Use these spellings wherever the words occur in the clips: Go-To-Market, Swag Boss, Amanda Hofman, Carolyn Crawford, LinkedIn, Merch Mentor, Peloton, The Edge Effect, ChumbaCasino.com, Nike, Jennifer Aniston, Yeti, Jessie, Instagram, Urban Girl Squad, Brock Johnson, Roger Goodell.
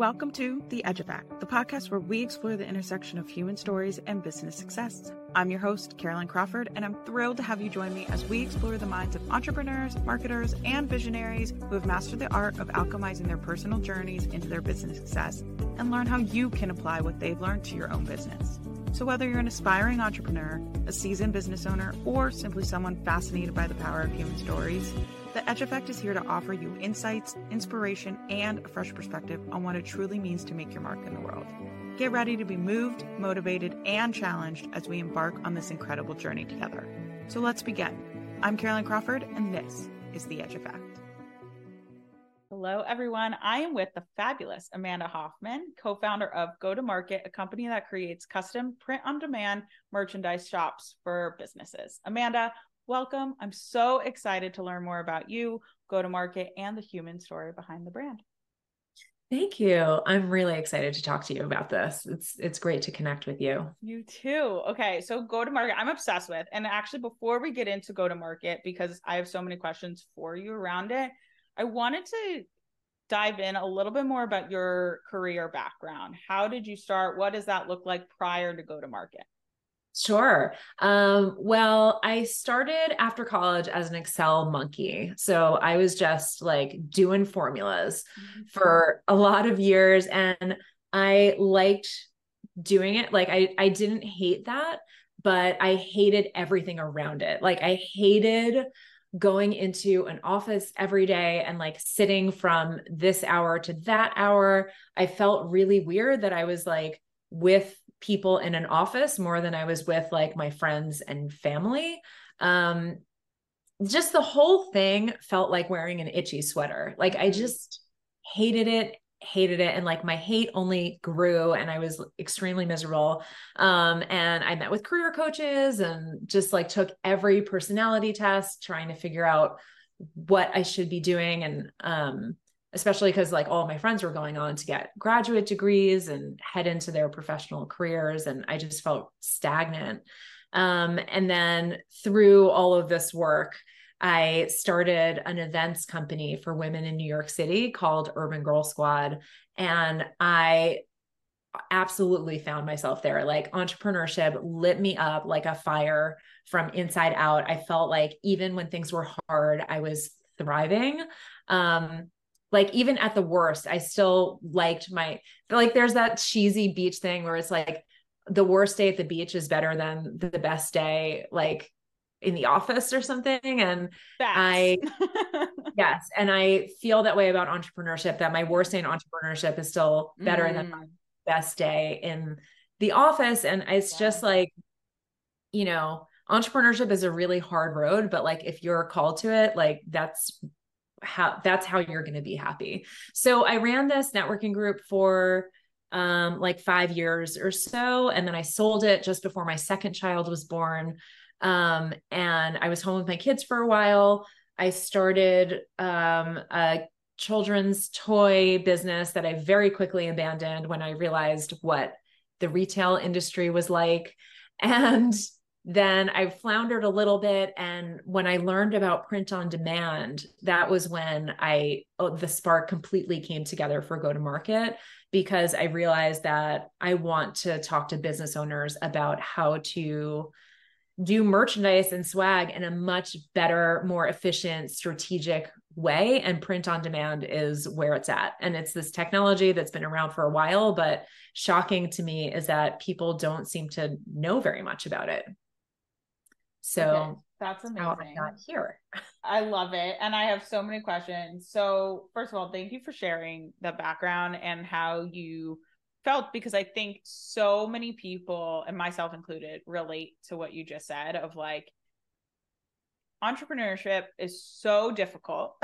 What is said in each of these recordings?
Welcome to The Edge Effect, the podcast where we explore the intersection of human stories and business success. I'm your host, Carolyn Crawford, and I'm thrilled to have you join me as we explore the minds of entrepreneurs, marketers, and visionaries who have mastered the art of alchemizing their personal journeys into their business success and learn how you can apply what they've learned to your own business. So whether you're an aspiring entrepreneur, a seasoned business owner, or simply someone fascinated by the power of human stories, The Edge Effect is here to offer you insights, inspiration, and a fresh perspective on what it truly means to make your mark in the world. Get ready to be moved, motivated, and challenged as we embark on this incredible journey together. So let's begin. I'm Carolyn Crawford, and this is The Edge Effect. Hello, everyone. I am with the fabulous Amanda Hofman, co-founder of Go-To-Market, a company that creates custom print-on-demand merchandise shops for businesses. Amanda, welcome. I'm so excited to learn more about you, Go-To-Market, and the human story behind the brand. Thank you. I'm really excited to talk to you about this. It's great to connect with you. You too. Okay. So Go-To-Market, I'm obsessed with. And actually, before we get into Go-To-Market, because I have so many questions for you around it, I wanted to dive in a little bit more about your career background. How did you start? What does that look like prior to Go-To-Market? Sure. Well, I started after college as an Excel monkey. So I was just like doing formulas for a lot of years, and I liked doing it. Like I didn't hate that, but I hated everything around it. Like I hated going into an office every day and like sitting from this hour to that hour. I felt really weird that I was like with people in an office more than I was with like my friends and family. Just the whole thing felt like wearing an itchy sweater. Like I just hated it. And like my hate only grew, and I was extremely miserable. And I met with career coaches and just like took every personality test trying to figure out what I should be doing. And, especially because like all my friends were going on to get graduate degrees and head into their professional careers. And I just felt stagnant. And then through all of this work, I started an events company for women in New York City called Urban Girl Squad. And I absolutely found myself there. Like entrepreneurship lit me up like a fire from inside out. I felt like even when things were hard, I was thriving. Like even at the worst, I still liked my, like there's that cheesy beach thing where it's like the worst day at the beach is better than the best day, like in the office or something. And yes. And I feel that way about entrepreneurship, that my worst day in entrepreneurship is still better than my best day in the office. And it's just like, you know, entrepreneurship is a really hard road, but like, if you're called to it, like that's how you're going to be happy. So I ran this networking group for like 5 years or so. And then I sold it just before my second child was born. And I was home with my kids for a while. I started a children's toy business that I very quickly abandoned when I realized what the retail industry was like. And then I floundered a little bit. And when I learned about print on demand, that was when the spark completely came together for Go-To-Market, because I realized that I want to talk to business owners about how to do merchandise and swag in a much better, more efficient, strategic way. And print on demand is where it's at. And it's this technology that's been around for a while, but shocking to me is that people don't seem to know very much about it. So okay, that's amazing. How I got here. I love it. And I have so many questions. So first of all, thank you for sharing the background and how you felt, because I think so many people, and myself included, relate to what you just said of like, entrepreneurship is so difficult.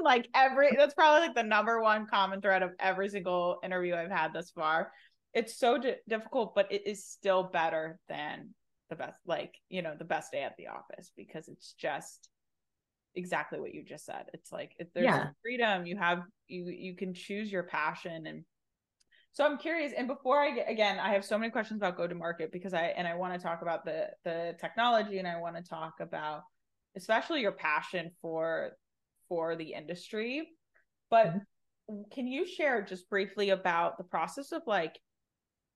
Like that's probably like the number one common thread of every single interview I've had thus far. It's so difficult, but it is still better than the best, like, you know, the best day at the office, because it's just exactly what you just said. It's like, if there's freedom, you can choose your passion. And so I'm curious. And before I have so many questions about Go-To-Market, because I want to talk about the technology, and I want to talk about especially your passion for the industry. But can you share just briefly about the process of like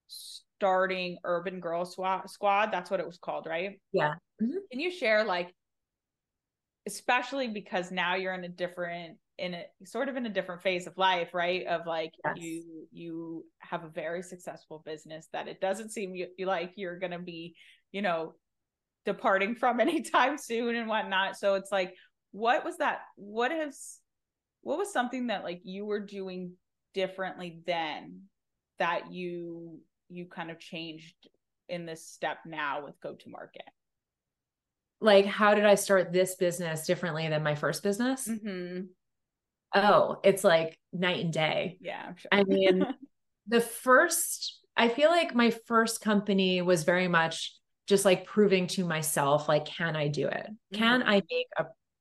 starting Urban Girl Squad? That's what it was called, right? Yeah. Mm-hmm. Can you share, like, especially because now you're in a different phase of life, right? Of like, yes, you have a very successful business that it doesn't seem like you're going to be, departing from anytime soon and whatnot. So it's like, what was something that like you were doing differently then that you kind of changed in this step now with Go-To-Market? Like, how did I start this business differently than my first business? Mm-hmm. Oh, it's like night and day. Yeah, I'm sure. I mean, I feel like my first company was very much just like proving to myself, like, can I do it? Mm-hmm. Can I make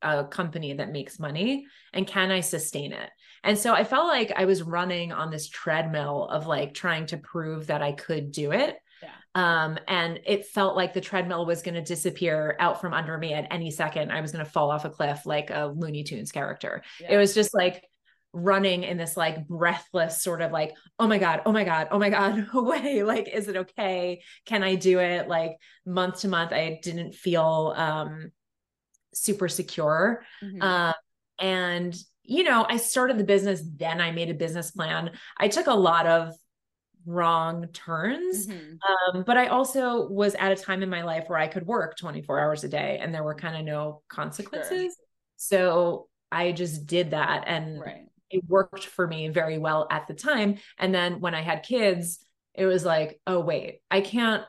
a company that makes money, and can I sustain it? And so I felt like I was running on this treadmill of like trying to prove that I could do it. Yeah. And it felt like the treadmill was going to disappear out from under me at any second. I was going to fall off a cliff like a Looney Tunes character. Yeah. It was just like running in this like breathless sort of like, oh my God, oh my God, oh my God, way. Like, is it okay? Can I do it? Like, month to month, I didn't feel, super secure. Mm-hmm. And I started the business, then I made a business plan. I took a lot of wrong turns. Mm-hmm. But I also was at a time in my life where I could work 24 hours a day and there were kind of no consequences. Sure. So I just did that, and it worked for me very well at the time. And then when I had kids, it was like, oh wait, I can't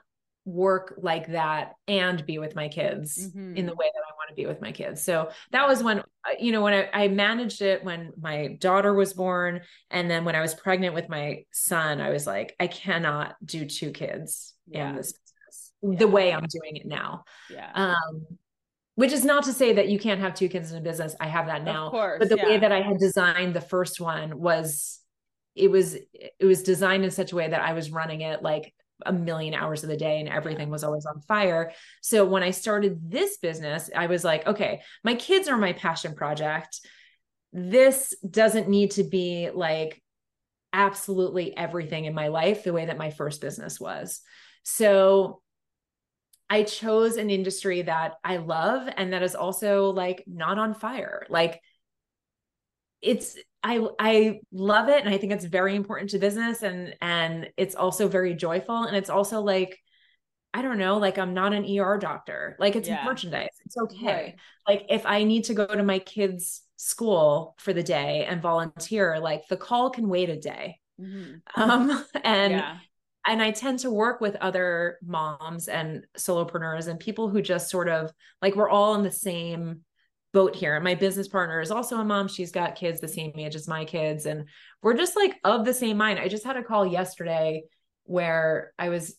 work like that and be with my kids mm-hmm. in the way that I want to be with my kids. So that was when, when I managed it when my daughter was born. And then when I was pregnant with my son, I was like, I cannot do two kids in this business the way I'm doing it now. Yeah. Which is not to say that you can't have two kids in a business. I have that now, of course, but the way that I had designed the first one was, it was designed in such a way that I was running it like a million hours of the day and everything was always on fire. So when I started this business, I was like, okay, my kids are my passion project. This doesn't need to be like absolutely everything in my life the way that my first business was. So I chose an industry that I love and that is also like not on fire. Like, I love it. And I think it's very important to business, and it's also very joyful. And it's also like, I don't know, like I'm not an ER doctor. Like, it's merchandise. It's okay. Right. Like, if I need to go to my kids' school for the day and volunteer, like the call can wait a day. Mm-hmm. And I tend to work with other moms and solopreneurs and people who just sort of like, we're all in the same boat here. And my business partner is also a mom. She's got kids the same age as my kids. And we're just like of the same mind. I just had a call yesterday where I was,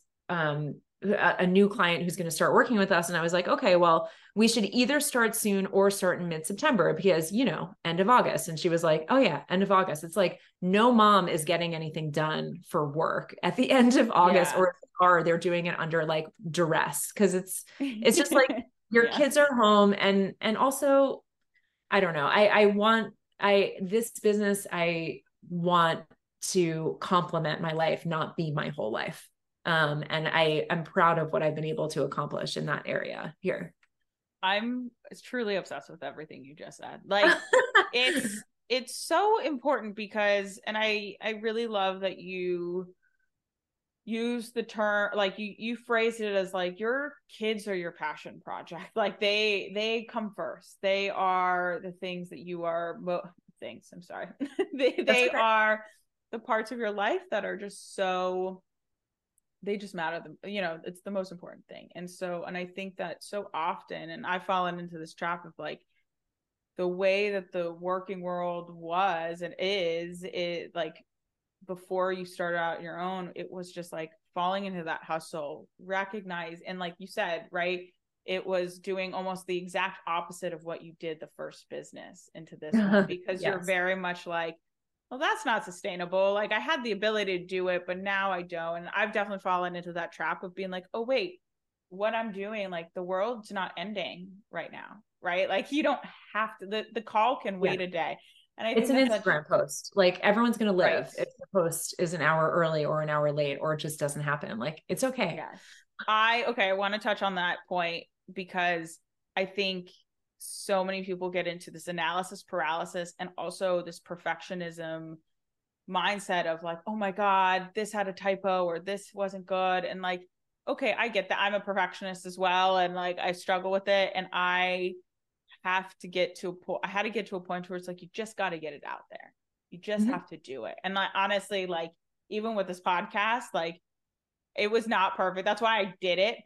a new client who's going to start working with us. And I was like, okay, well, we should either start soon or start in mid-September because, end of August. And she was like, oh yeah, end of August. It's like, no mom is getting anything done for work at the end of August, or if they are, they're doing it under like duress. Cause it's just like, your kids are home. And also, I don't know, this business, I want to complement my life, not be my whole life. And I'm proud of what I've been able to accomplish in that area here. I'm truly obsessed with everything you just said. Like it's so important because, and I really love that you use the term, like you phrased it as like your kids are your passion project. Like they come first. They are the things that you are things. I'm sorry. they are the parts of your life that are just so, they just matter. It's the most important thing. And I think that so often, and I've fallen into this trap of like the way that the working world was and is like, before you started out your own, it was just like falling into that hustle, recognize. And like you said, right, it was doing almost the exact opposite of what you did the first business into this one, because you're very much like, well, that's not sustainable. Like I had the ability to do it, but now I don't. And I've definitely fallen into that trap of being like, oh wait, what I'm doing, like the world's not ending right now. Right. Like you don't have to, the call can wait a day. And I think it's an Instagram post. Like, everyone's going to live if the post is an hour early or an hour late, or it just doesn't happen. Like, it's okay. Yes. I want to touch on that point, because I think so many people get into this analysis paralysis and also this perfectionism mindset of like, oh my God, this had a typo or this wasn't good. And like, okay, I get that. I'm a perfectionist as well. And like, I struggle with it. And I had to get to a point where it's like, you just got to get it out there. You just have to do it. And I honestly, like, even with this podcast, like, it was not perfect. That's why I did it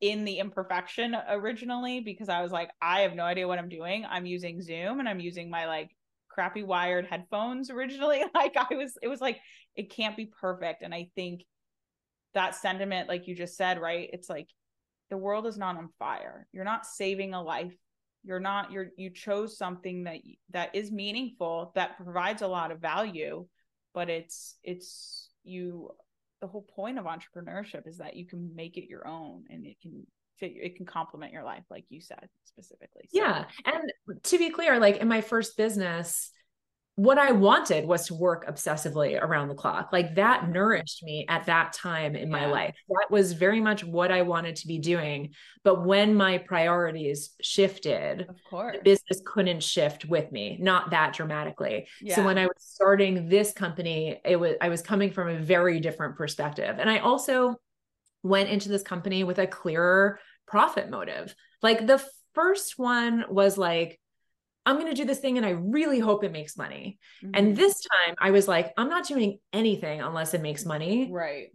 in the imperfection originally, because I was like, I have no idea what I'm doing. I'm using Zoom and I'm using my like crappy wired headphones originally. Like, it was like, it can't be perfect. And I think that sentiment, like you just said, right? It's like, the world is not on fire. You're not saving a life. You chose something that is meaningful, that provides a lot of value, but the whole point of entrepreneurship is that you can make it your own, and it can complement your life. Like you said, specifically. So. Yeah. And to be clear, like, in my first business, what I wanted was to work obsessively around the clock. Like, that nourished me at that time in my life. That was very much what I wanted to be doing. But when my priorities shifted, of course, the business couldn't shift with me, not that dramatically. Yeah. So when I was starting this company, I was coming from a very different perspective. And I also went into this company with a clearer profit motive. Like, the first one was like, I'm going to do this thing and I really hope it makes money. Mm-hmm. And this time I was like, I'm not doing anything unless it makes money. Right.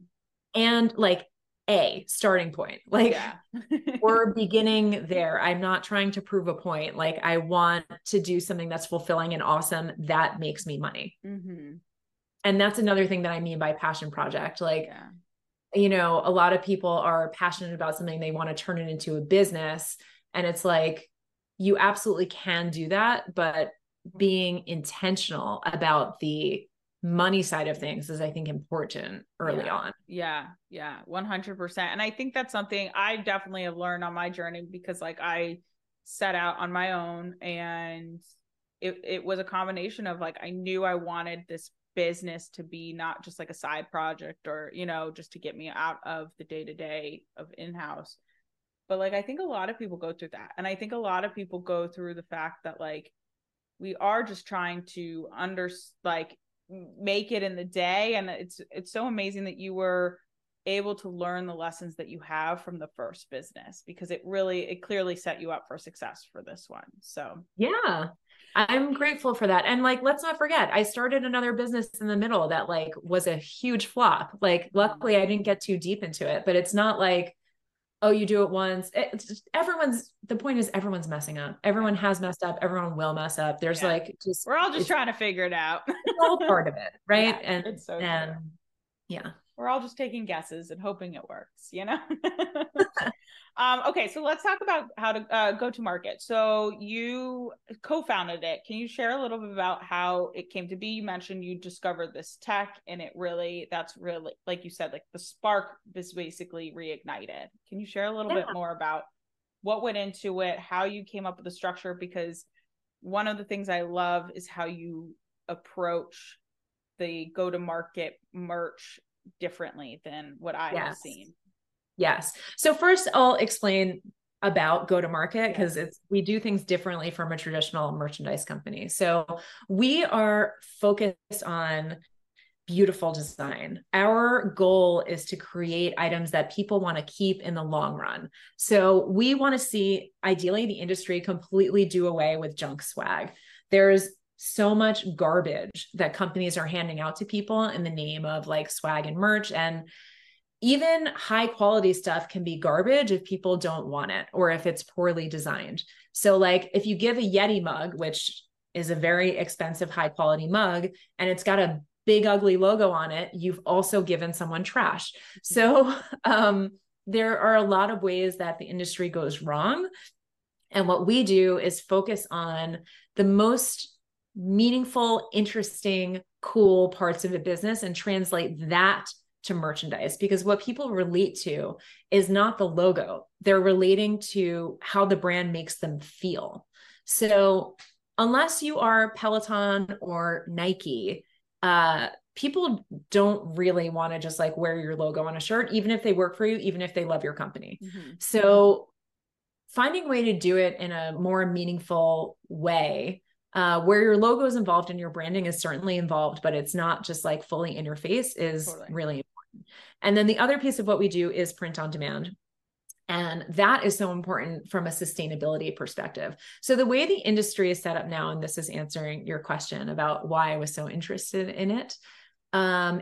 And like a starting point, like we're beginning there. I'm not trying to prove a point. Like, I want to do something that's fulfilling and awesome that makes me money. Mm-hmm. And that's another thing that I mean by passion project. Like, you know, a lot of people are passionate about something. They want to turn it into a business. And it's like, you absolutely can do that, but being intentional about the money side of things is, I think, important early on. Yeah. Yeah. 100%. And I think that's something I definitely have learned on my journey, because like, I set out on my own, and it was a combination of like, I knew I wanted this business to be not just like a side project or, you know, just to get me out of the day-to-day of in-house. But like, I think a lot of people go through that. And I think a lot of people go through the fact that like, we are just trying to make it in the day. And it's so amazing that you were able to learn the lessons that you have from the first business, because it clearly set you up for success for this one. So yeah, I'm grateful for that. And like, let's not forget, I started another business in the middle that like was a huge flop. Like, luckily I didn't get too deep into it, but it's not like, oh, you do it once. The point is, everyone's messing up. Everyone has messed up. Everyone will mess up. There's we're all just trying to figure it out. It's all part of it. Right. Yeah, and it's so true. Yeah, we're all just taking guesses and hoping it works, you know? Okay. So let's talk about how to go to market. So you co-founded it. Can you share a little bit about how it came to be? You mentioned you discovered this tech, and that's really, like you said, like the spark was basically reignited. Can you share a little bit more about what went into it, how you came up with the structure? Because one of the things I love is how you approach the go-to-market merch differently than what I have seen. Yes. So first I'll explain about go-to-market, because we do things differently from a traditional merchandise company. So we are focused on beautiful design. Our goal is to create items that people want to keep in the long run. So we want to see, ideally, the industry completely do away with junk swag. There's so much garbage that companies are handing out to people in the name of like swag and merch, and even high quality stuff can be garbage if people don't want it or if it's poorly designed. So like, if you give a Yeti mug, which is a very expensive, high quality mug, and it's got a big, ugly logo on it, you've also given someone trash. So there are a lot of ways that the industry goes wrong. And what we do is focus on the most meaningful, interesting, cool parts of a business and translate that to merchandise, because what people relate to is not the logo. They're relating to how the brand makes them feel. So unless you are Peloton or Nike, people don't really want to just like wear your logo on a shirt, even if they work for you, even if they love your company. Mm-hmm. So finding a way to do it in a more meaningful way, where your logo is involved and your branding is certainly involved, but it's not just like fully in your face, is totally really important. And then the other piece of what we do is print on demand. And that is so important from a sustainability perspective. So the way the industry is set up now, and this is answering your question about why I was so interested in it,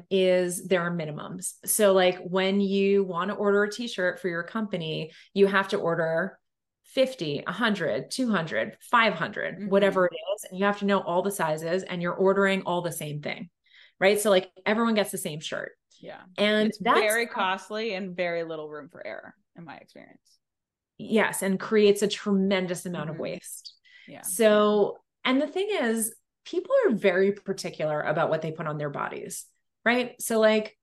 is there are minimums. So like when you want to order a t-shirt for your company, you have to order 50, 100, 200, 500, mm-hmm. whatever it is. And you have to know all the sizes and you're ordering all the same thing, right? So like everyone gets the same shirt. Yeah. And it's very costly and very little room for error in my experience. Yes. And creates a tremendous amount mm-hmm. of waste. Yeah. So, and the thing is, people are very particular about what they put on their bodies, right? So like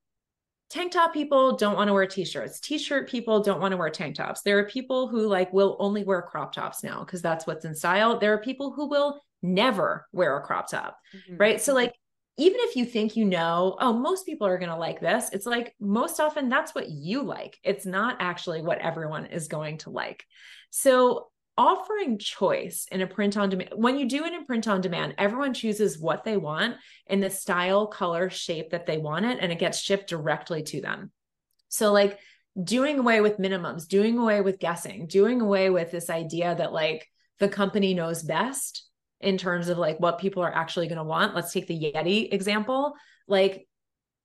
tank top people don't want to wear t-shirts. T-shirt people don't want to wear tank tops. There are people who like will only wear crop tops now because that's what's in style. There are people who will never wear a crop top, mm-hmm. right? So like, even if you think, you know, oh, most people are going to like this, it's like most often that's what you like. It's not actually what everyone is going to like. So offering choice in a print on demand, when you do it in print on demand, everyone chooses what they want in the style, color, shape that they want it. And it gets shipped directly to them. So like doing away with minimums, doing away with guessing, doing away with this idea that like the company knows best in terms of like what people are actually going to want. Let's take the Yeti example. Like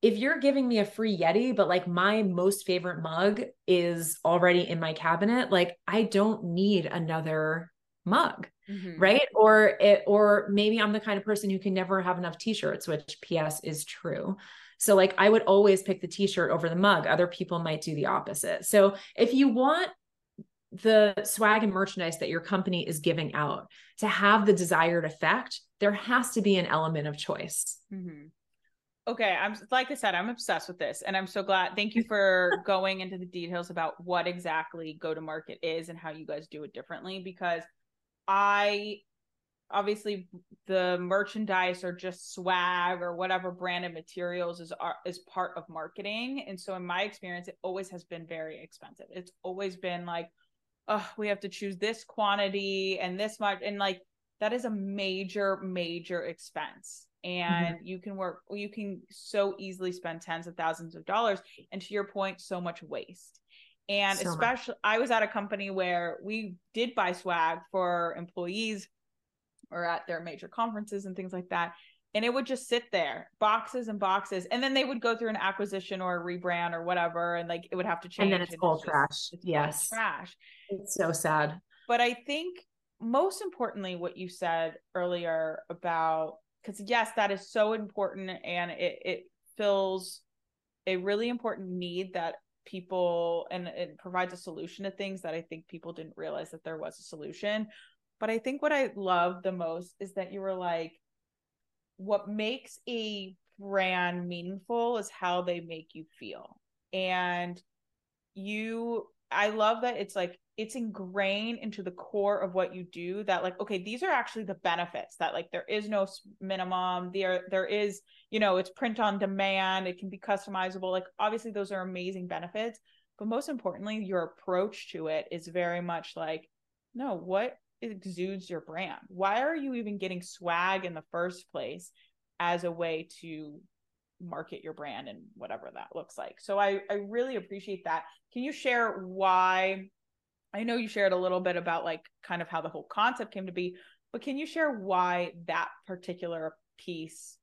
if you're giving me a free Yeti, but like my most favorite mug is already in my cabinet, like I don't need another mug, mm-hmm. right? Or maybe I'm the kind of person who can never have enough t-shirts, which PS is true. So like I would always pick the t-shirt over the mug. Other people might do the opposite. So if you want the swag and merchandise that your company is giving out to have the desired effect, there has to be an element of choice. Mm-hmm. Okay. Like I said, I'm obsessed with this and I'm so glad. Thank you for going into the details about what exactly go-to-market is and how you guys do it differently, because obviously the merchandise or just swag or whatever branded materials is part of marketing. And so in my experience, it always has been very expensive. It's always been like, oh, we have to choose this quantity and this much. And like, that is a major, major expense. And mm-hmm. You can so easily spend tens of thousands of dollars. And to your point, so much waste. And so especially much. I was at a company where we did buy swag for employees or at their major conferences and things like that. And it would just sit there, boxes and boxes. And then they would go through an acquisition or a rebrand or whatever. And like, it would have to change. And then it's all trash. Yes. Trash. It's so sad. But I think most importantly, what you said earlier about, because yes, that is so important. And it fills a really important need that people, and it provides a solution to things that I think people didn't realize that there was a solution. But I think what I love the most is that you were like, what makes a brand meaningful is how they make you feel. And I love that it's like, it's ingrained into the core of what you do that like, okay, these are actually the benefits that like, there is no minimum there is, you know, it's print on demand. It can be customizable. Like obviously those are amazing benefits, but most importantly, your approach to it is very much like, no, what exudes your brand? Why are you even getting swag in the first place as a way to market your brand and whatever that looks like? So I really appreciate that. Can you share why? I know you shared a little bit about like kind of how the whole concept came to be, but can you share why that particular piece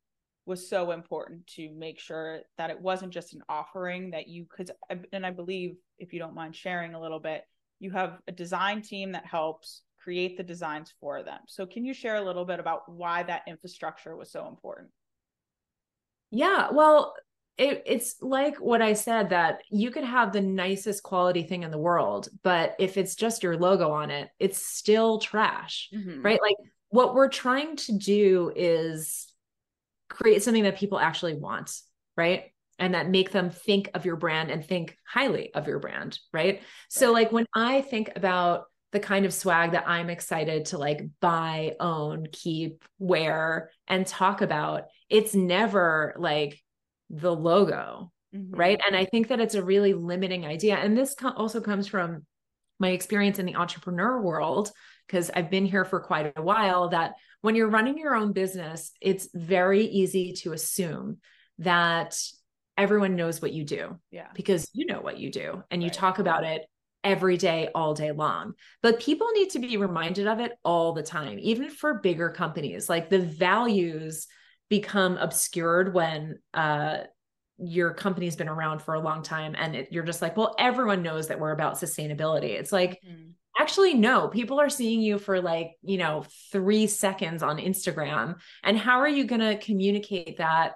was so important to make sure that it wasn't just an offering that you could, and I believe if you don't mind sharing a little bit, you have a design team that helps create the designs for them. So can you share a little bit about why that infrastructure was so important? Yeah, well, it's like what I said, that you could have the nicest quality thing in the world, but if it's just your logo on it, it's still trash, mm-hmm. right? Like what we're trying to do is create something that people actually want, right? And that make them think of your brand and think highly of your brand, right? So like when I think about the kind of swag that I'm excited to like buy, own, keep, wear, and talk about. It's never like the logo, mm-hmm. right? And I think that it's a really limiting idea. And this also comes from my experience in the entrepreneur world, because I've been here for quite a while, that when you're running your own business, it's very easy to assume that everyone knows what you do, yeah, because you know what you do and you right. talk about it every day, all day long. But people need to be reminded of it all the time, even for bigger companies. Like the values become obscured when your company's been around for a long time and you're just like, well, everyone knows that we're about sustainability. It's like, mm-hmm. actually, no, people are seeing you for like, 3 seconds on Instagram. And how are you going to communicate that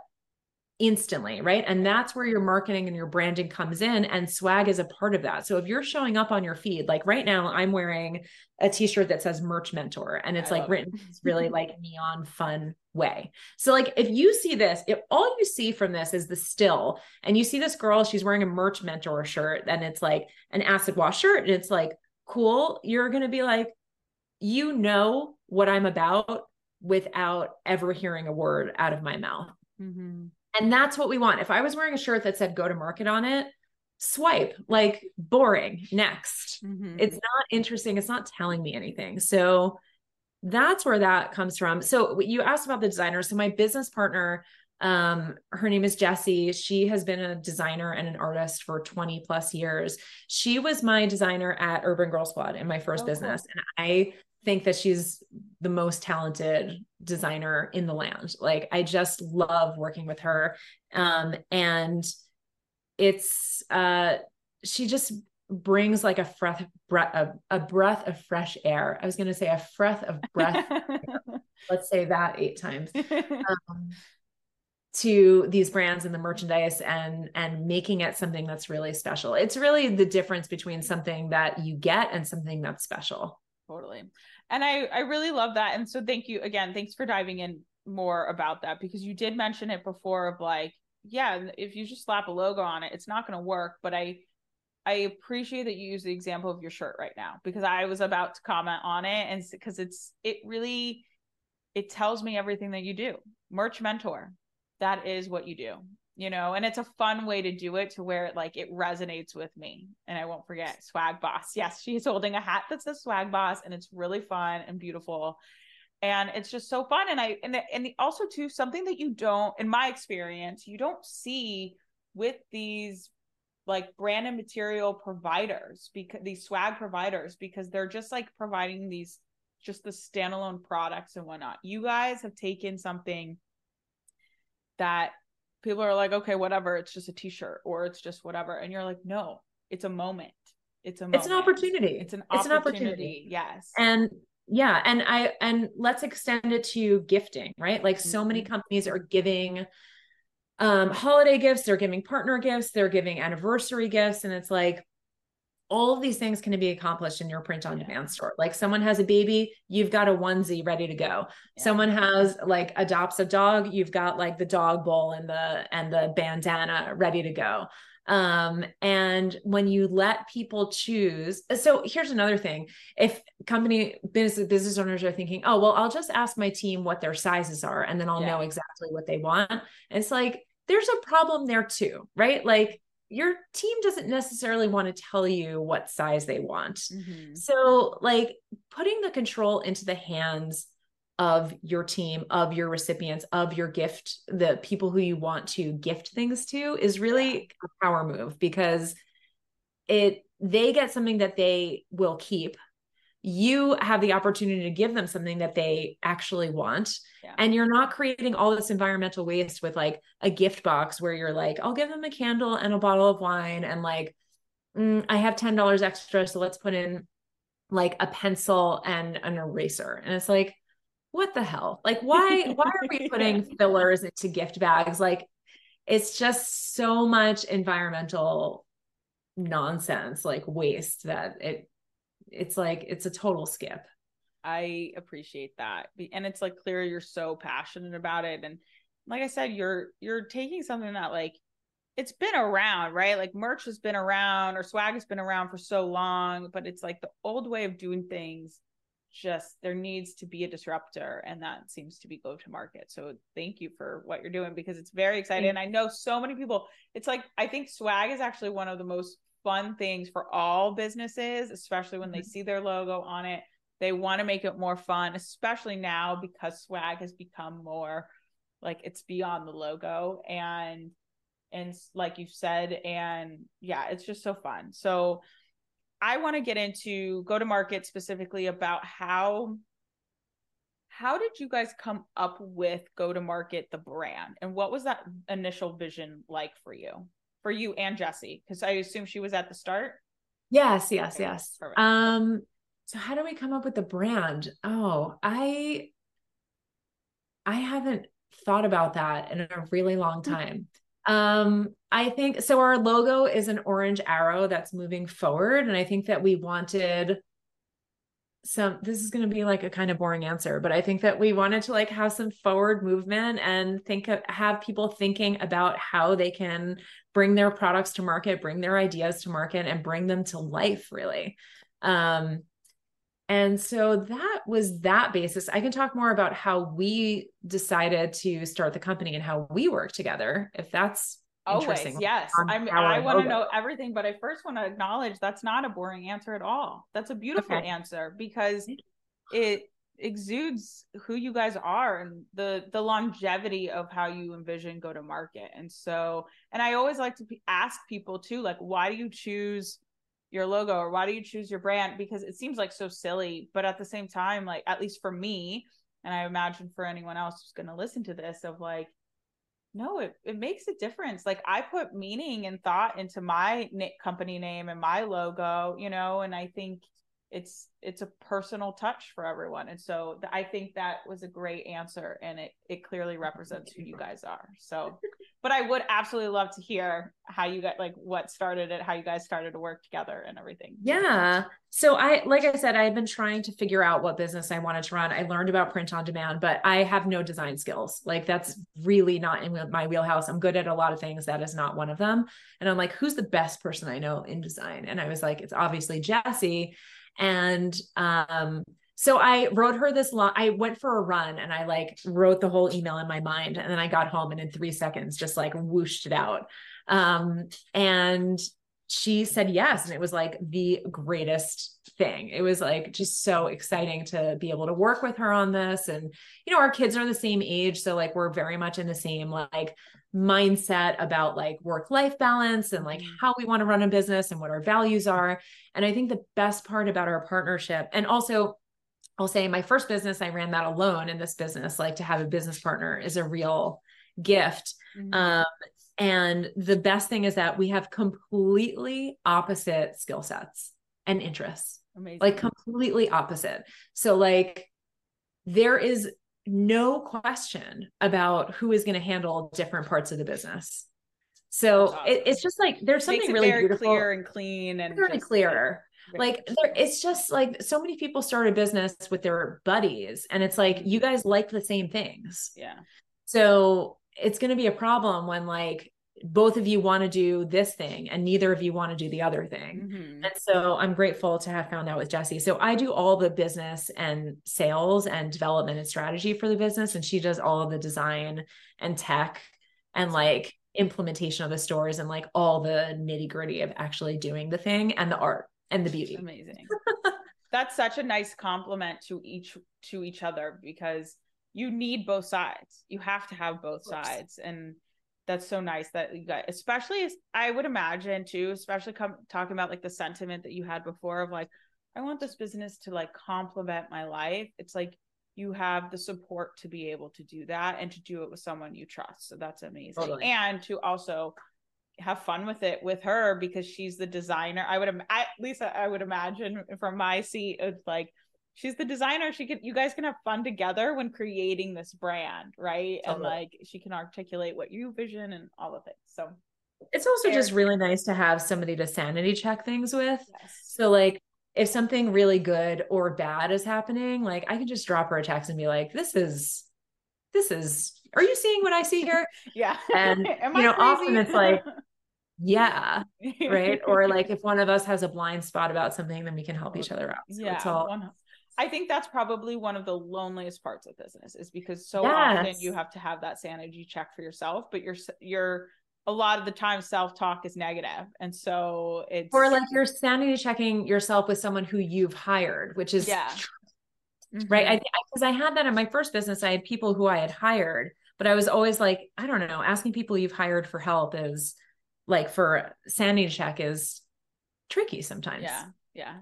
instantly? Right. And that's where your marketing and your branding comes in, and swag is a part of that. So if you're showing up on your feed, like right now, I'm wearing a t-shirt that says Merch Mentor, and it's like written this really like neon fun way. So like, if you see this, if all you see from this is the still, and you see this girl, she's wearing a Merch Mentor shirt and it's like an acid wash shirt, and it's like, cool, you're going to be like, what I'm about without ever hearing a word out of my mouth. Mm-hmm. And that's what we want. If I was wearing a shirt that said Go-To-Market on it, swipe, like boring, next. Mm-hmm. It's not interesting. It's not telling me anything. So that's where that comes from. So you asked about the designer. So my business partner, her name is Jessie. She has been a designer and an artist for 20 plus years. She was my designer at Urban Girl Squad in my first business. Cool. And I think that she's the most talented designer in the land. Like I just love working with her. And it's, she just brings like a breath of fresh air. I was going to say a breath of breath. Let's say that 8 times. To these brands and the merchandise and making it something that's really special. It's really the difference between something that you get and something that's special. Totally. And I really love that. And so thank you again. Thanks for diving in more about that, because you did mention it before of like, yeah, if you just slap a logo on it, it's not going to work. But I appreciate that you use the example of your shirt right now, because I was about to comment on it, and because it tells me everything that you do. Merch Mentor. That is what you do, and it's a fun way to do it, to where it like, it resonates with me. And I won't forget Swag Boss. Yes. She's holding a hat that says Swag Boss, and it's really fun and beautiful. And it's just so fun. And also too, something that you don't, in my experience, you don't see with these like brand and material providers, because these swag providers, because they're just like providing these, just the standalone products and whatnot. You guys have taken something that people are like, okay, whatever, it's just a t-shirt or it's just whatever. And you're like, no, it's a moment. It's an opportunity. It's an opportunity. Yes. And let's extend it to gifting, right? Like so many companies are giving holiday gifts, they're giving partner gifts, they're giving anniversary gifts. And it's like, all of these things can be accomplished in your print on demand store. Like someone has a baby, you've got a onesie ready to go. Yeah. Someone has like adopts a dog, you've got like the dog bowl and the bandana ready to go. And when you let people choose, so here's another thing. If business owners are thinking, oh, well, I'll just ask my team what their sizes are, and then I'll know exactly what they want. And it's like, there's a problem there too, right? Like, your team doesn't necessarily want to tell you what size they want. Mm-hmm. So like putting the control into the hands of your team, of your recipients, of your gift, the people who you want to gift things to, is really a power move, because they get something that they will keep. You have the opportunity to give them something that they actually want. Yeah. And you're not creating all this environmental waste with like a gift box where you're like, I'll give them a candle and a bottle of wine. And like, I have $10 extra, so let's put in like a pencil and an eraser. And it's like, what the hell? Like, why are we putting fillers into gift bags? Like, it's just so much environmental nonsense, like waste, that it's like, it's a total skip. I appreciate that. And it's like clear you're so passionate about it. And like I said, you're taking something that like it's been around, right? Like merch has been around, or swag has been around for so long, but it's like the old way of doing things. Just there needs to be a disruptor, and that seems to be Go-To-Market. So thank you for what you're doing, because it's very exciting. And I know so many people, it's like, I think swag is actually one of the most fun things for all businesses, especially when they see their logo on it. They want to make it more fun, especially now, because swag has become more like it's beyond the logo. And like you've said, and yeah, it's just so fun. So I want to get into Go-To-Market specifically about how did you guys come up with Go-To-Market, the brand, and what was that initial vision like for you and Jessie? Cause I assume she was at the start. Yes. Okay. Yes. Perfect. So how do we come up with the brand? Oh, I haven't thought about that in a really long time. I think, so our logo is an orange arrow that's moving forward. And I think that we wanted some, this is going to be like a kind of boring answer, but I think that we wanted to like have some forward movement and have people thinking about how they can bring their products to market, bring their ideas to market, and bring them to life, really. And so that was that basis. I can talk more about how we decided to start the company and how we work together, if that's interesting. Yes. I want to know everything, but I first want to acknowledge that's not a boring answer at all. That's a beautiful answer, because it exudes who you guys are and the longevity of how you envision Go-To-Market. And so, and I always like to ask people too, like, why do you choose your logo, or why do you choose your brand? Because it seems like so silly, but at the same time, like, at least for me, and I imagine for anyone else who's going to listen to this, of like, no, it makes a difference. Like, I put meaning and thought into my company name and my logo, you know, and I think it's a personal touch for everyone. And so I think that was a great answer, and it clearly represents who you guys are. So, but I would absolutely love to hear how you got, like, what started it, how you guys started to work together and everything. Yeah. So like I said, I had been trying to figure out what business I wanted to run. I learned about print on demand, but I have no design skills. Like, that's really not in my wheelhouse. I'm good at a lot of things. That is not one of them. And I'm like, who's the best person I know in design? And I was like, it's obviously Jessie. And, so I wrote her this long, I went for a run and I like wrote the whole email in my mind, and then I got home and in 3 seconds, just like whooshed it out. And she said yes. And it was like the greatest thing. It was like, just so exciting to be able to work with her on this. And, you know, our kids are the same age. So like, we're very much in the same like mindset about like work-life balance and like how we want to run a business and what our values are. And I think the best part about our partnership, and also I'll say my first business, I ran that alone, in this business, like to have a business partner is a real gift. Mm-hmm. And the best thing is that we have completely opposite skill sets and interests. Amazing. Like completely opposite. So like there is no question about who is going to handle different parts of the business. So awesome. It's just like, there's something really very beautiful, clear and clean and very clear. Like there, it's just like so many people start a business with their buddies and it's like, you guys like the same things. Yeah. So it's going to be a problem when like both of you want to do this thing and neither of you want to do the other thing. Mm-hmm. And so I'm grateful to have found that with Jessie. So I do all the business and sales and development and strategy for the business. And she does all of the design and tech and like implementation of the stores and like all the nitty gritty of actually doing the thing and the art and the beauty. Amazing. That's such a nice compliment to each other, because you need both sides. You have to have both sides. And that's so nice that you got, especially I would imagine too, especially talking about like the sentiment that you had before of like, I want this business to like complement my life. It's like you have the support to be able to do that and to do it with someone you trust. So that's amazing. Totally. And to also have fun with it with her, because she's the designer. I would imagine from my seat, it's like, she's the designer. You guys can have fun together when creating this brand, right? Totally. And like, she can articulate what you vision and all of it. So it's also just really nice to have somebody to sanity check things with. Yes. So like, if something really good or bad is happening, like I can just drop her a text and be like, are you seeing what I see here? Yeah. And, am I crazy? Often it's like, Yeah. Right. Or like if one of us has a blind spot about something, then we can help each other out. So yeah. It's all... I think that's probably one of the loneliest parts of business is because so often you have to have that sanity check for yourself, but you're a lot of the time self-talk is negative. And so it's, or like you're sanity checking yourself with someone who you've hired, which is right. Because I had that in my first business. I had people who I had hired, but I was always like, I don't know, asking people you've hired for help is like for sanity check is tricky sometimes. Yeah. Yeah.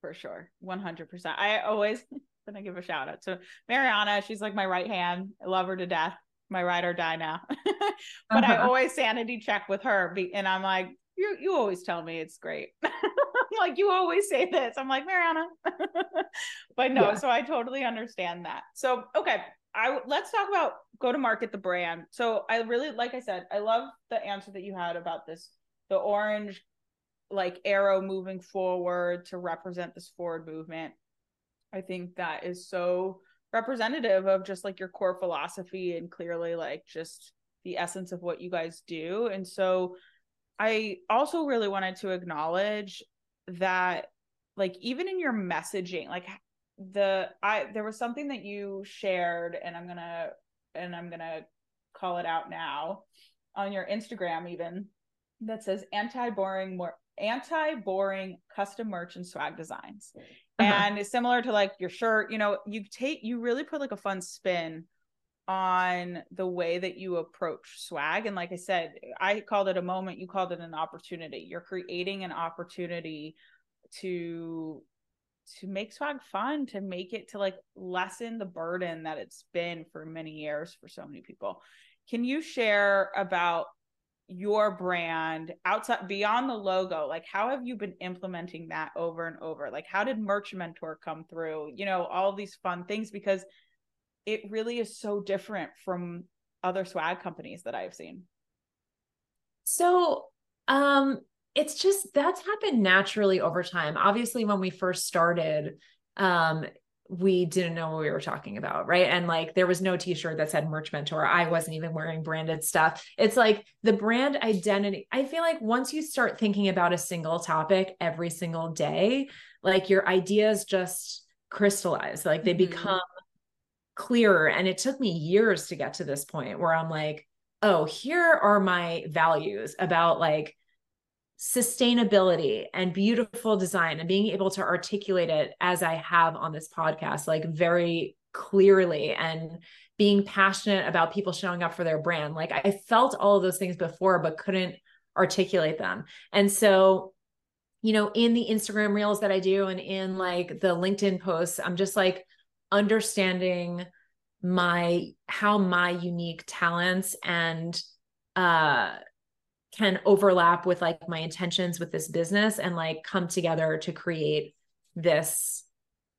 For sure. 100%. I always going to give a shout out to Mariana. She's like my right hand. I love her to death. My ride or die now, but I always sanity check with her. And I'm like, you always tell me it's great. I'm like, you always say this. I'm like, Mariana, but no. Yeah. So I totally understand that. So, okay. Let's talk about Go-To-Market, the brand. So I really, like I said, I love the answer that you had about this, the orange, like arrow moving forward to represent this forward movement. I think that is so representative of just like your core philosophy and clearly like just the essence of what you guys do. And so I also really wanted to acknowledge that like, even in your messaging, like there was something that you shared and I'm going to call it out now on your Instagram, even that says anti-boring custom merch and swag designs. And it's similar to like your shirt, you know, you really put like a fun spin on the way that you approach swag. And like I said, I called it a moment. You called it an opportunity. You're creating an opportunity to make swag fun, to make it to like lessen the burden that it's been for many years for so many people. Can you share about your brand outside beyond the logo? Like how have you been implementing that over and over? Like how did Merch Mentor come through? You know, all these fun things, because it really is so different from other swag companies that I've seen. So, it's just, that's happened naturally over time. Obviously when we first started, we didn't know what we were talking about. Right. And like, there was no t-shirt that said Merch Mentor. I wasn't even wearing branded stuff. It's like the brand identity. I feel like once you start thinking about a single topic every single day, like your ideas just crystallize, like they become clearer. And it took me years to get to this point where I'm like, oh, here are my values about like sustainability and beautiful design and being able to articulate it as I have on this podcast, like very clearly, and being passionate about people showing up for their brand. Like I felt all of those things before, but couldn't articulate them. And so, you know, in the Instagram reels that I do and in like the LinkedIn posts, I'm just like understanding how my unique talents and, can overlap with like my intentions with this business and like come together to create this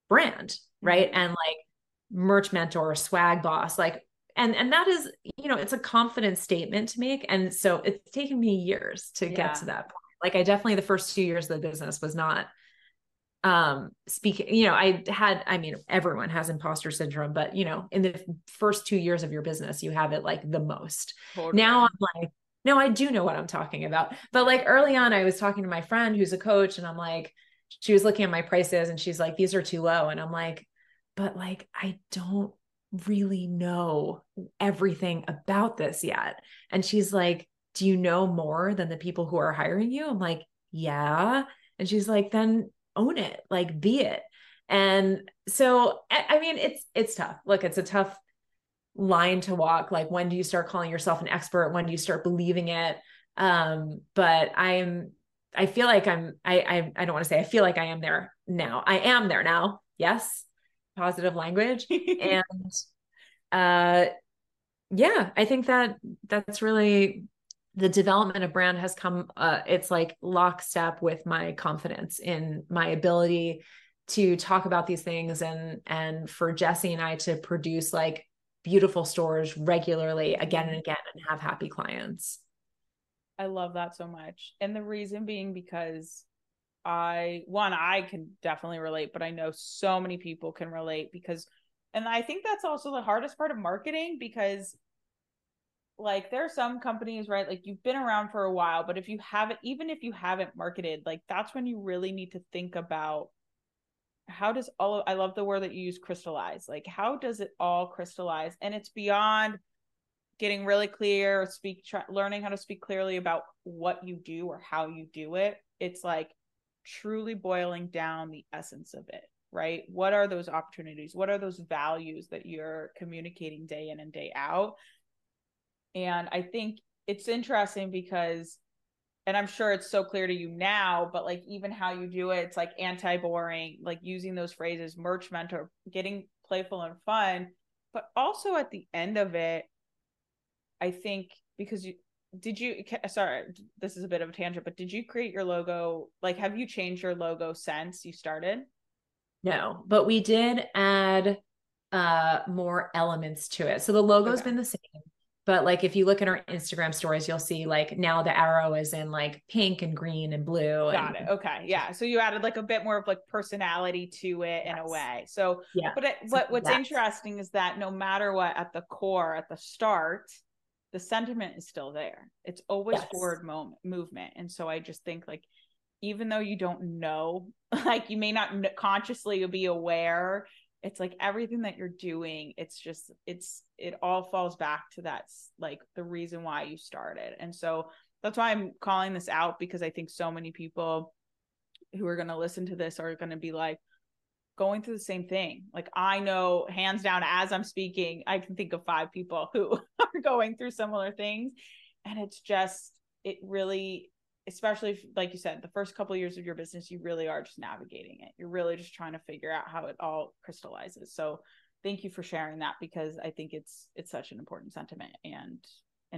brand. Right. And like Merch Mentor, Swag Boss, like, and that is, you know, it's a confidence statement to make. And so it's taken me years to get to that point. Like I definitely, the first 2 years of the business was not speaking, you know, everyone has imposter syndrome, but you know, in the first 2 years of your business, you have it like the most. Totally. Now I'm like, no, I do know what I'm talking about. But like early on, I was talking to my friend who's a coach and I'm like, she was looking at my prices and she's like, these are too low. And I'm like, but like, I don't really know everything about this yet. And she's like, do you know more than the people who are hiring you? I'm like, yeah. And she's like, then own it, like be it. And so, I mean, it's tough. Look, it's a tough line to walk. Like, when do you start calling yourself an expert? When do you start believing it? But I don't want to say, I feel like I am there now. I am there now. Yes. Positive language. And, yeah, I think that that's really the development of brand has come, it's like lockstep with my confidence in my ability to talk about these things. And for Jessie and I to produce like beautiful stores regularly again and again and have happy clients. I love that so much. And the reason being because I can definitely relate, but I know so many people can relate because, and I think that's also the hardest part of marketing because like there are some companies, right? Like you've been around for a while, but if you haven't, even if you haven't marketed, like that's when you really need to think about how does all of, I love the word that you use, crystallize, like how does it all crystallize? And it's beyond getting really clear, learning how to speak clearly about what you do or how you do it. It's like truly boiling down the essence of it, right? What are those opportunities? What are those values that you're communicating day in and day out? And I think it's interesting because, and I'm sure it's so clear to you now, but like even how you do it, it's like anti-boring, like using those phrases, merch mentor, getting playful and fun. But also at the end of it, I think because sorry, this is a bit of a tangent, but did you create your logo? Like, have you changed your logo since you started? No, but we did add more elements to it. So the logo's been the same, but like, if you look at our Instagram stories, you'll see like now the arrow is in like pink and green and blue. Got it. Okay. Yeah. So you added like a bit more of like personality to it in a way. So, but what's interesting is that no matter what, at the core, at the start, the sentiment is still there. It's always forward movement. And so I just think like, even though you don't know, like you may not consciously be aware, it's like everything that you're doing, it's just, it all falls back to that's like the reason why you started. And so that's why I'm calling this out, because I think so many people who are going to listen to this are going to be like going through the same thing. Like I know hands down, as I'm speaking, I can think of 5 people who are going through similar things. And it's just, it really, especially if, like you said, the first couple of years of your business, you really are just navigating it. You're really just trying to figure out how it all crystallizes. So thank you for sharing that, because I think it's such an important sentiment, and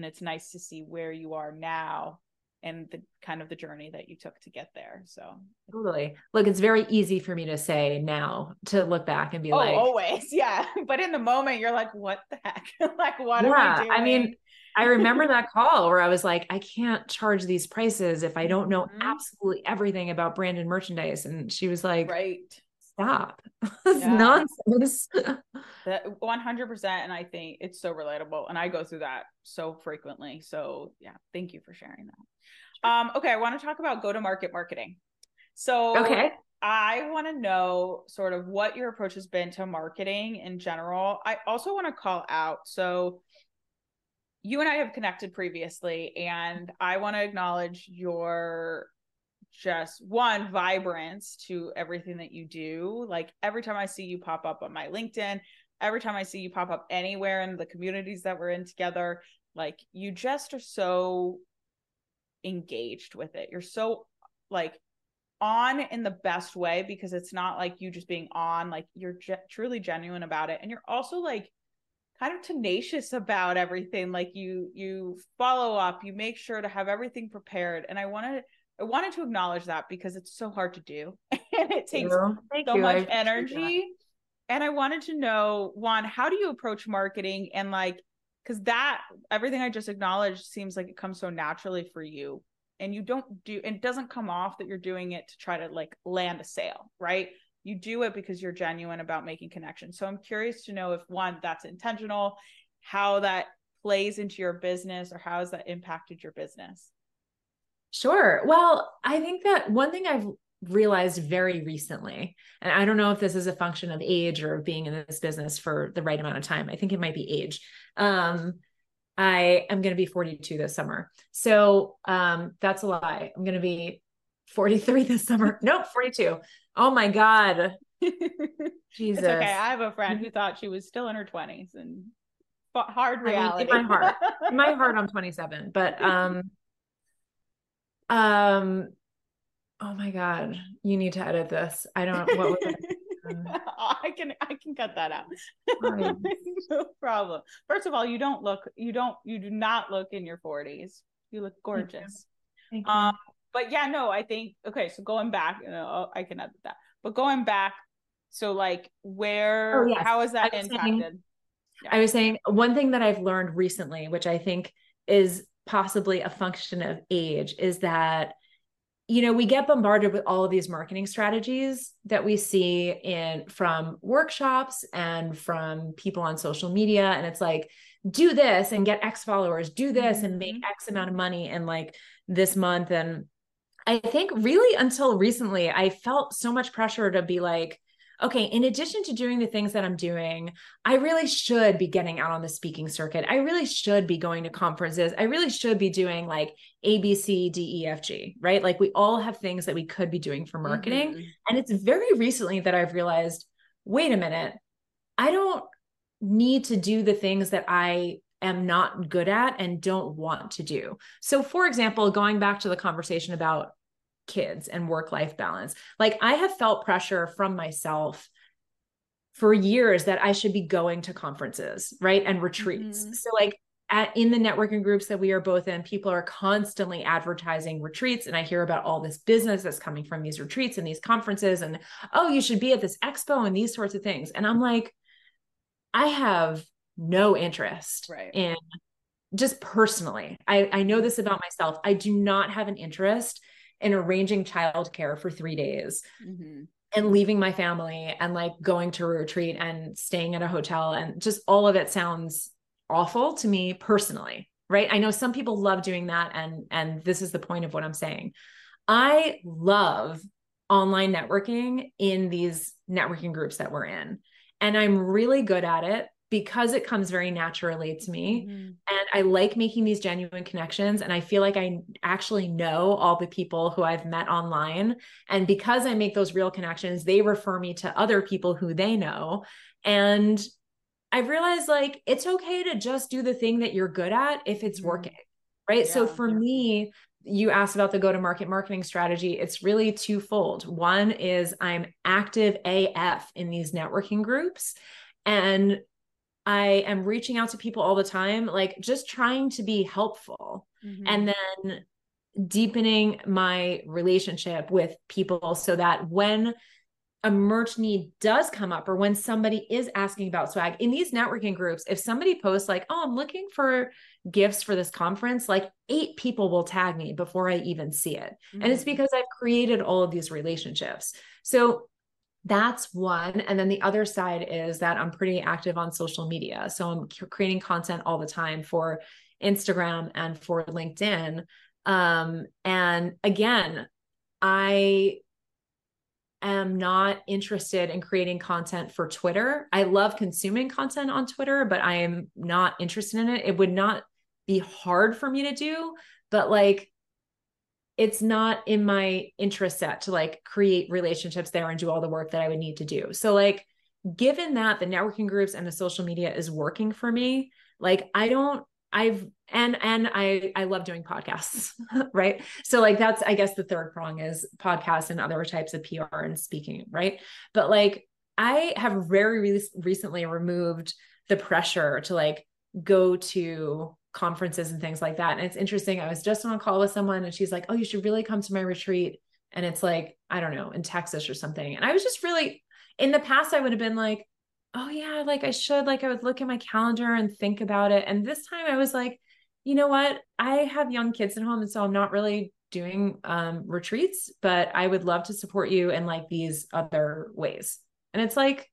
it's nice to see where you are now and the kind of the journey that you took to get there. So totally. Look, it's very easy for me to say now, to look back and be always. Yeah. But in the moment you're like, what the heck? Like, what am I doing? I mean, I remember that call where I was like, I can't charge these prices if I don't know absolutely everything about brand and merchandise. And she was like, stop. That's nonsense. 100%. And I think it's so relatable. And I go through that so frequently. So yeah, thank you for sharing that. Okay. I want to talk about go-to-market marketing. So I want to know sort of what your approach has been to marketing in general. I also want to call out, so you and I have connected previously, and I want to acknowledge your just one vibrance to everything that you do. Like every time I see you pop up on my LinkedIn, every time I see you pop up anywhere in the communities that we're in together, like you just are so engaged with it. You're so like on in the best way, because it's not like you just being on, like you're truly genuine about it. And you're also like kind of tenacious about everything. Like you follow up, you make sure to have everything prepared. And I wanted to acknowledge that, because it's so hard to do and it takes so much energy. And I wanted to know, Juan, how do you approach marketing? And like, cause that everything I just acknowledged seems like it comes so naturally for you, and you don't do, and it doesn't come off that you're doing it to try to like land a sale, right? You do it because you're genuine about making connections. So I'm curious to know if one, that's intentional, how that plays into your business, or how has that impacted your business? Sure. Well, I think that one thing I've realized very recently, and I don't know if this is a function of age or of being in this business for the right amount of time. I think it might be age. I am going to be 42 this summer. So that's a lie. I'm going to be 43 this summer. Nope, 42. Oh my God. Jesus. It's okay. I have a friend who thought she was still in her 20s, and hard reality. I mean, in my heart, I'm 27, but, oh my God, you need to edit this. I can cut that out. Right. No problem. First of all, you do not look in your 40s. You look gorgeous. Thank you. But yeah, no, I think, okay. So going back, you know, I can edit that, but going back. So like where, how is that impacted? I was saying one thing that I've learned recently, which I think is possibly a function of age, is that, you know, we get bombarded with all of these marketing strategies that we see from workshops and from people on social media. And it's like, do this and get X followers, do this and make X amount of money in like this month. And I think really until recently, I felt so much pressure to be like, okay, in addition to doing the things that I'm doing, I really should be getting out on the speaking circuit. I really should be going to conferences. I really should be doing like A, B, C, D, E, F, G, right? Like we all have things that we could be doing for marketing. Mm-hmm. And it's very recently that I've realized, wait a minute, I don't need to do the things that I am not good at and don't want to do. So for example, going back to the conversation about kids and work-life balance. Like I have felt pressure from myself for years that I should be going to conferences, right? And retreats. Mm-hmm. So like in the networking groups that we are both in, people are constantly advertising retreats. And I hear about all this business that's coming from these retreats and these conferences and, oh, you should be at this expo and these sorts of things. And I'm like, I have no interest in just personally. I know this about myself. I do not have an interest and arranging childcare for 3 days and leaving my family and like going to a retreat and staying at a hotel. And just all of it sounds awful to me personally, right? I know some people love doing that. And this is the point of what I'm saying. I love online networking in these networking groups that we're in. And I'm really good at it because it comes very naturally to me. And I like making these genuine connections. And I feel like I actually know all the people who I've met online. And because I make those real connections, they refer me to other people who they know. And I've realized like, it's okay to just do the thing that you're good at if it's working, right? Yeah. So for me, you asked about the go-to-market marketing strategy. It's really twofold. One is I'm active AF in these networking groups. And I am reaching out to people all the time, like just trying to be helpful and then deepening my relationship with people so that when a merch need does come up or when somebody is asking about swag in these networking groups, if somebody posts like, oh, I'm looking for gifts for this conference, like 8 people will tag me before I even see it. And it's because I've created all of these relationships. So that's one. And then the other side is that I'm pretty active on social media. So I'm creating content all the time for Instagram and for LinkedIn. And again, I am not interested in creating content for Twitter. I love consuming content on Twitter, but I am not interested in it. It would not be hard for me to do, but like, it's not in my interest set to like create relationships there and do all the work that I would need to do. So like, given that the networking groups and the social media is working for me, like I love doing podcasts, right? So like, that's, I guess the third prong is podcasts and other types of PR and speaking, right? But like, I have very recently removed the pressure to like go to conferences and things like that. And it's interesting. I was just on a call with someone and she's like, oh, you should really come to my retreat. And it's like, I don't know, in Texas or something. And I was just really, in the past, I would have been like, oh yeah, like I should, like I would look at my calendar and think about it. And this time I was like, you know what? I have young kids at home. And so I'm not really doing retreats, but I would love to support you in like these other ways. And it's like,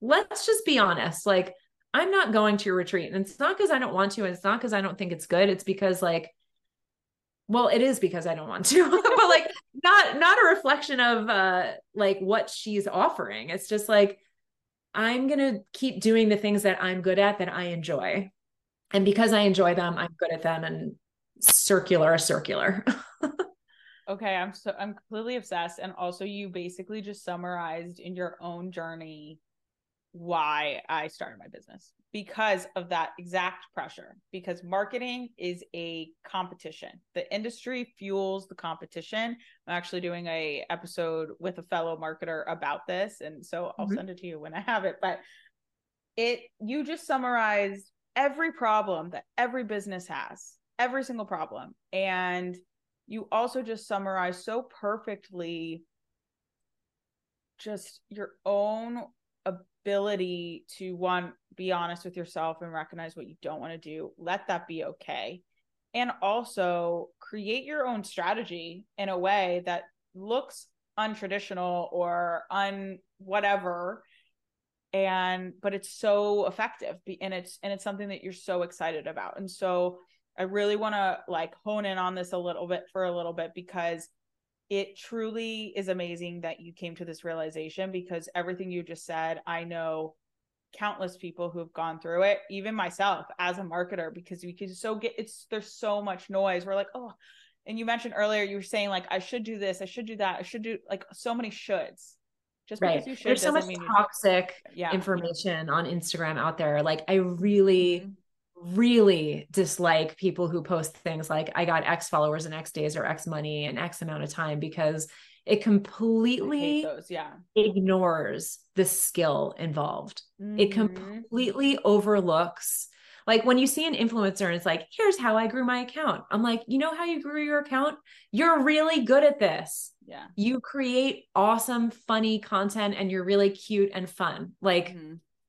let's just be honest. Like, I'm not going to your retreat. And it's not because I don't want to. And it's not because I don't think it's good. It's because like, well, it is because I don't want to, but like not a reflection of like what she's offering. It's just like, I'm going to keep doing the things that I'm good at, that I enjoy. And because I enjoy them, I'm good at them, and circular. Okay. I'm completely obsessed. And also you basically just summarized in your own journey why I started my business, because of that exact pressure, because marketing is a competition. The industry fuels the competition. I'm actually doing a episode with a fellow marketer about this. And so I'll send it to you when I have it, but you just summarized every problem that every business has, every single problem. And you also just summarized so perfectly just your own ability to be honest with yourself and recognize what you don't want to do. Let that be okay. And also create your own strategy in a way that looks untraditional or whatever, but it's so effective, and it's something that you're so excited about. And so I really want to like hone in on this a little bit, because it truly is amazing that you came to this realization, because everything you just said, I know countless people who have gone through it, even myself as a marketer, because we can there's so much noise. We're like, oh, and you mentioned earlier, you were saying like, I should do this, I should do that, I should do, like, so many shoulds. Just right. You should, there's so much toxic information on Instagram out there. Like, I really dislike people who post things like, I got X followers in X days or X money in X amount of time, because it completely ignores the skill involved. Mm-hmm. It completely overlooks, like, when you see an influencer and it's like, here's how I grew my account. I'm like, you know how you grew your account? You're really good at this. Yeah. You create awesome, funny content, and you're really cute and fun. Like,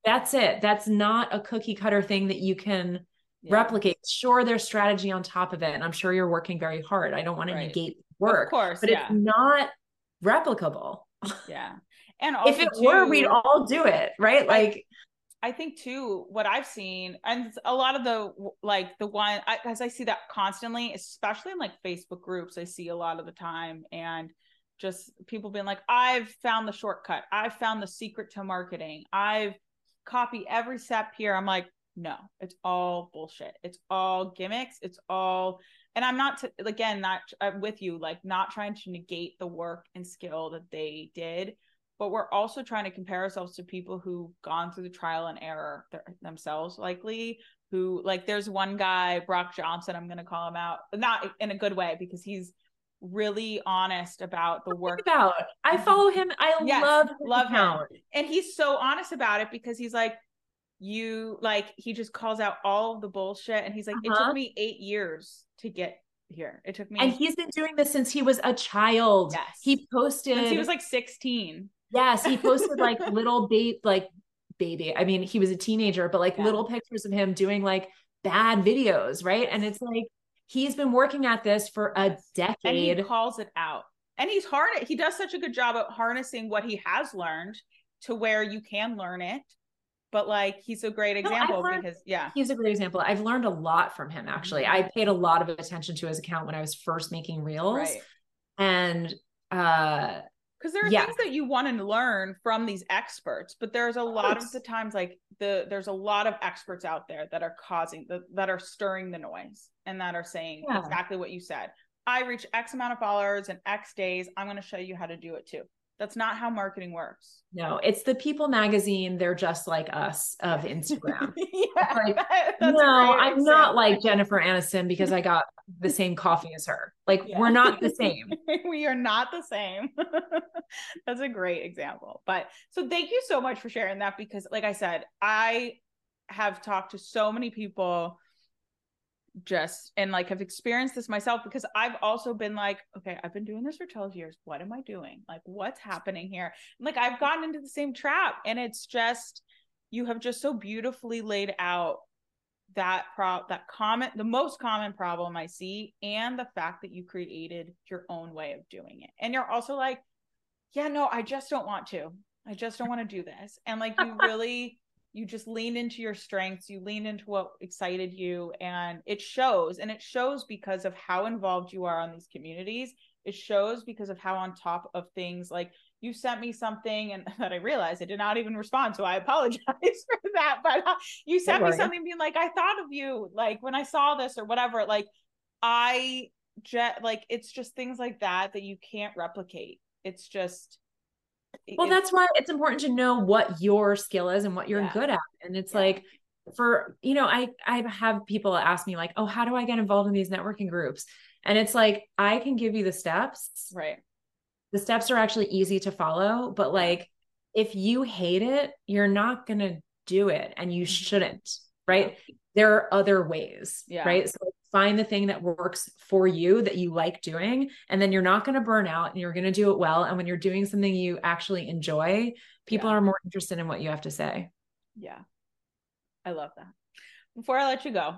that's it. That's not a cookie cutter thing that you can replicate. Sure, there's strategy on top of it, and I'm sure you're working very hard. I don't want to negate work, of course, but it's not replicable. Yeah. And also if it were, we'd all do it, right? Like, I think too, what I've seen, and a lot of as I see that constantly, especially in like Facebook groups, I see a lot of the time, and just people being like, I've found the shortcut. I've found the secret to marketing. I've copied every step here. I'm like, no, it's all bullshit. It's all gimmicks. It's all, and I'm not trying to negate the work and skill that they did, but we're also trying to compare ourselves to people who've gone through the trial and error themselves, likely, who, like, there's one guy, Brock Johnson, I'm going to call him out, not in a good way, because he's really honest about the work. I follow him. I love him. And he's so honest about it, because he's like, he just calls out all of the bullshit. And he's like, it took me 8 years to get here. It took me. And he's been doing this since he was a child. Yes. He posted. Since he was like 16. Yes. He posted like little baby. I mean, he was a teenager, but like little pictures of him doing like bad videos. Right. And it's like, he's been working at this for a decade. And he calls it out, and he does such a good job of harnessing what he has learned to where you can learn it. But like, he's a great example He's a great example. I've learned a lot from him. Actually, I paid a lot of attention to his account when I was first making reels, and, cause there are things that you want to learn from these experts, but there's a lot of the times, like there's a lot of experts out there that are that are stirring the noise, and that are saying exactly what you said. I reach X amount of followers in X days. I'm going to show you how to do it too. That's not how marketing works. No, it's the People Magazine. They're just like us of Instagram. I'm not like Jennifer Aniston because I got the same coffee as her. Like, we're not the same. We are not the same. That's a great example. But so thank you so much for sharing that, because like I said, I have talked to so many people and like have experienced this myself, because I've also been like, okay, I've been doing this for 12 years. What am I doing? Like, what's happening here? And like, I've gotten into the same trap, and it's just, you have just so beautifully laid out the most common problem I see, and the fact that you created your own way of doing it. And you're also like, yeah, no, I just don't want to do this. And like, you really, you just leaned into your strengths. You leaned into what excited you, and it shows. And it shows because of how involved you are on these communities. It shows because of how on top of things, like, you sent me something and that I realized I did not even respond. So I apologize for that, but you sent me something being like, I thought of you, like, when I saw this or whatever, like, it's just things like that you can't replicate. It's just, well, that's why it's important to know what your skill is and what you're good at. And it's like, I have people ask me like, oh, how do I get involved in these networking groups? And it's like, I can give you the steps. Right. The steps are actually easy to follow, but like, if you hate it, you're not going to do it, and you shouldn't, right? There are other ways, right? So find the thing that works for you, that you like doing, and then you're not going to burn out, and you're going to do it well. And when you're doing something you actually enjoy, people are more interested in what you have to say. Yeah. I love that. Before I let you go,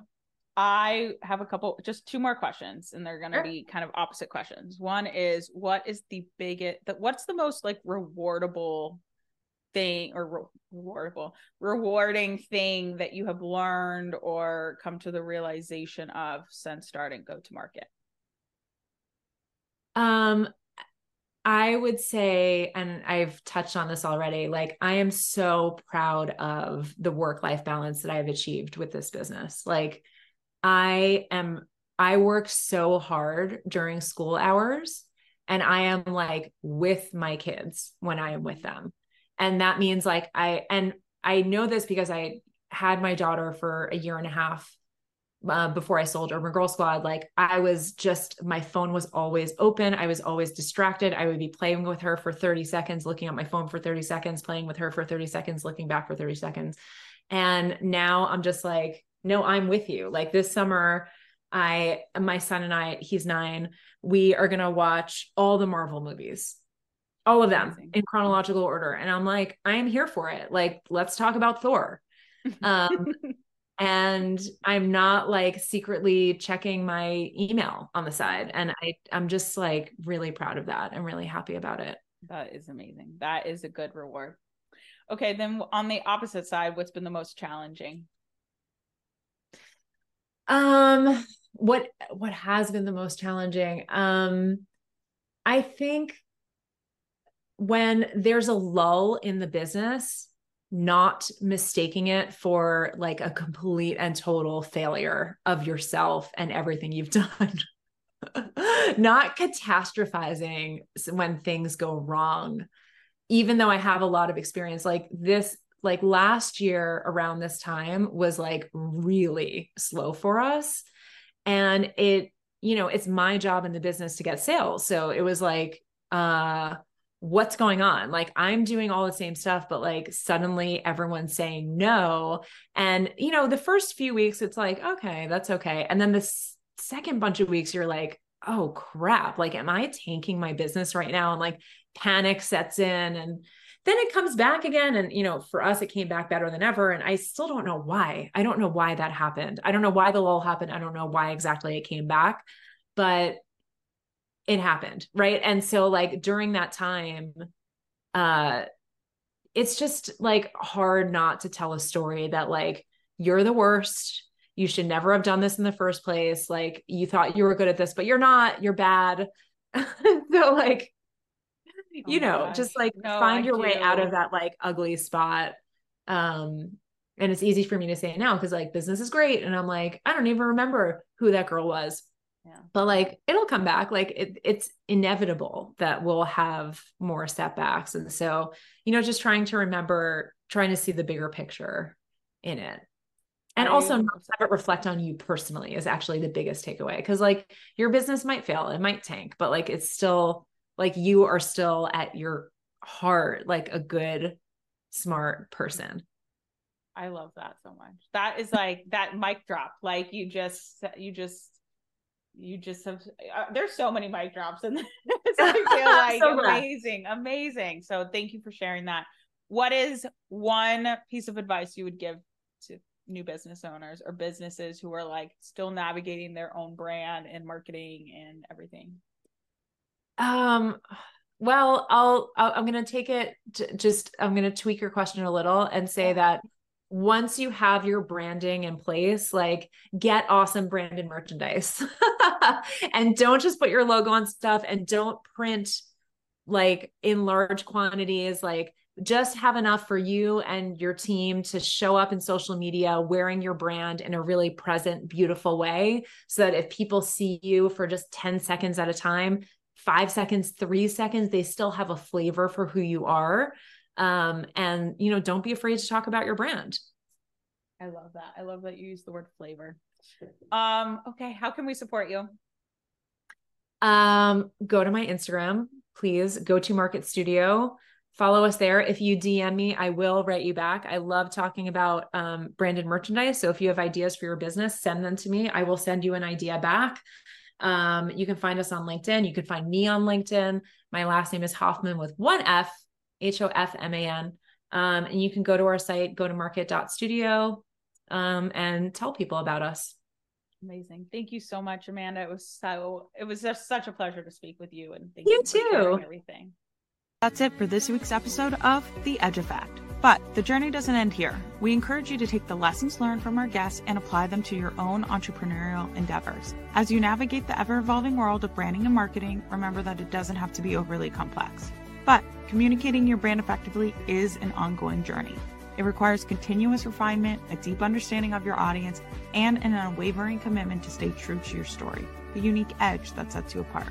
I have just two more questions, and they're going to be kind of opposite questions. One is, what's the most like rewardable thing or rewarding thing that you have learned or come to the realization of since starting Go-To-Market? I would say, and I've touched on this already, like I am so proud of the work-life balance that I've achieved with this business. Like I work so hard during school hours and I am like with my kids when I am with them. And that means like, I know this because I had my daughter for 1.5 years before I sold Urban Girl Squad. Like I was just, my phone was always open. I was always distracted. I would be playing with her for 30 seconds, looking at my phone for 30 seconds, playing with her for 30 seconds, looking back for 30 seconds. And now I'm just like, no, I'm with you. Like this summer, my son and I, he's 9, we are going to watch all the Marvel movies, all of them in chronological order. And I'm like, I am here for it. Like, let's talk about Thor. And I'm not like secretly checking my email on the side. And I'm just like really proud of that. I'm really happy about it. That is amazing. That is a good reward. Okay. Then on the opposite side, what's been the most challenging? What has been the most challenging? I think when there's a lull in the business, not mistaking it for like a complete and total failure of yourself and everything you've done, not catastrophizing when things go wrong, even though I have a lot of experience like this, like last year around this time was like really slow for us. And it, you know, it's my job in the business to get sales. So it was like, what's going on? Like I'm doing all the same stuff, but like suddenly everyone's saying no. And you know, the first few weeks it's like, okay, that's okay. And then the second bunch of weeks you're like, oh crap. Like, am I tanking my business right now? And like panic sets in and then it comes back again. And you know, for us, it came back better than ever. And I still don't know why. I don't know why that happened. I don't know why the lull happened. I don't know why exactly it came back, but it happened. Right. And so like during that time, it's just like hard not to tell a story that like, you're the worst. You should never have done this in the first place. Like you thought you were good at this, but you're not, you're bad. So like, you know, just like find your way out of that like ugly spot. And it's easy for me to say it now, 'cause like business is great. And I'm like, I don't even remember who that girl was. Yeah. But like, it'll come back. Like it's inevitable that we'll have more setbacks. And so, you know, just trying to see the bigger picture in it. And also not to have it reflect on you personally is actually the biggest takeaway. 'Cause like your business might fail, it might tank, but like, it's still like, you are still at your heart, like a good, smart person. I love that so much. That is like that mic drop. Like you just have, there's so many mic drops in this. I feel like so amazing. So thank you for sharing that. What is one piece of advice you would give to new business owners or businesses who are like still navigating their own brand and marketing and everything? Well, I'm going to take it to just, I'm going to tweak your question a little and say that once you have your branding in place, like get awesome branded merchandise and don't just put your logo on stuff and don't print like in large quantities, like just have enough for you and your team to show up in social media, wearing your brand in a really present, beautiful way. So that if people see you for just 10 seconds at a time, 5 seconds, 3 seconds, they still have a flavor for who you are. And you know, don't be afraid to talk about your brand. I love that. I love that you use the word flavor. Okay. How can we support you? Go to my Instagram, please. Go-To-Market Studio. Follow us there. If you DM me, I will write you back. I love talking about, branded merchandise. So if you have ideas for your business, send them to me. I will send you an idea back. You can find us on LinkedIn. You can find me on LinkedIn. My last name is Hofman with 1 F, Hofman. And you can go to our site, go-to-market.studio, and tell people about us. Amazing. Thank you so much, Amanda. It was just such a pleasure to speak with you, and thank you for sharing everything. That's it for this week's episode of The Edge Effect. But the journey doesn't end here. We encourage you to take the lessons learned from our guests and apply them to your own entrepreneurial endeavors. As you navigate the ever-evolving world of branding and marketing, remember that it doesn't have to be overly complex. But communicating your brand effectively is an ongoing journey. It requires continuous refinement, a deep understanding of your audience, and an unwavering commitment to stay true to your story, the unique edge that sets you apart.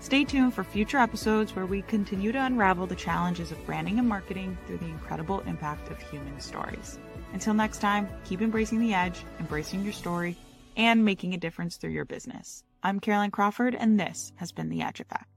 Stay tuned for future episodes where we continue to unravel the challenges of branding and marketing through the incredible impact of human stories. Until next time, keep embracing the edge, embracing your story, and making a difference through your business. I'm Carolyn Crawford, and this has been The Edge Effect.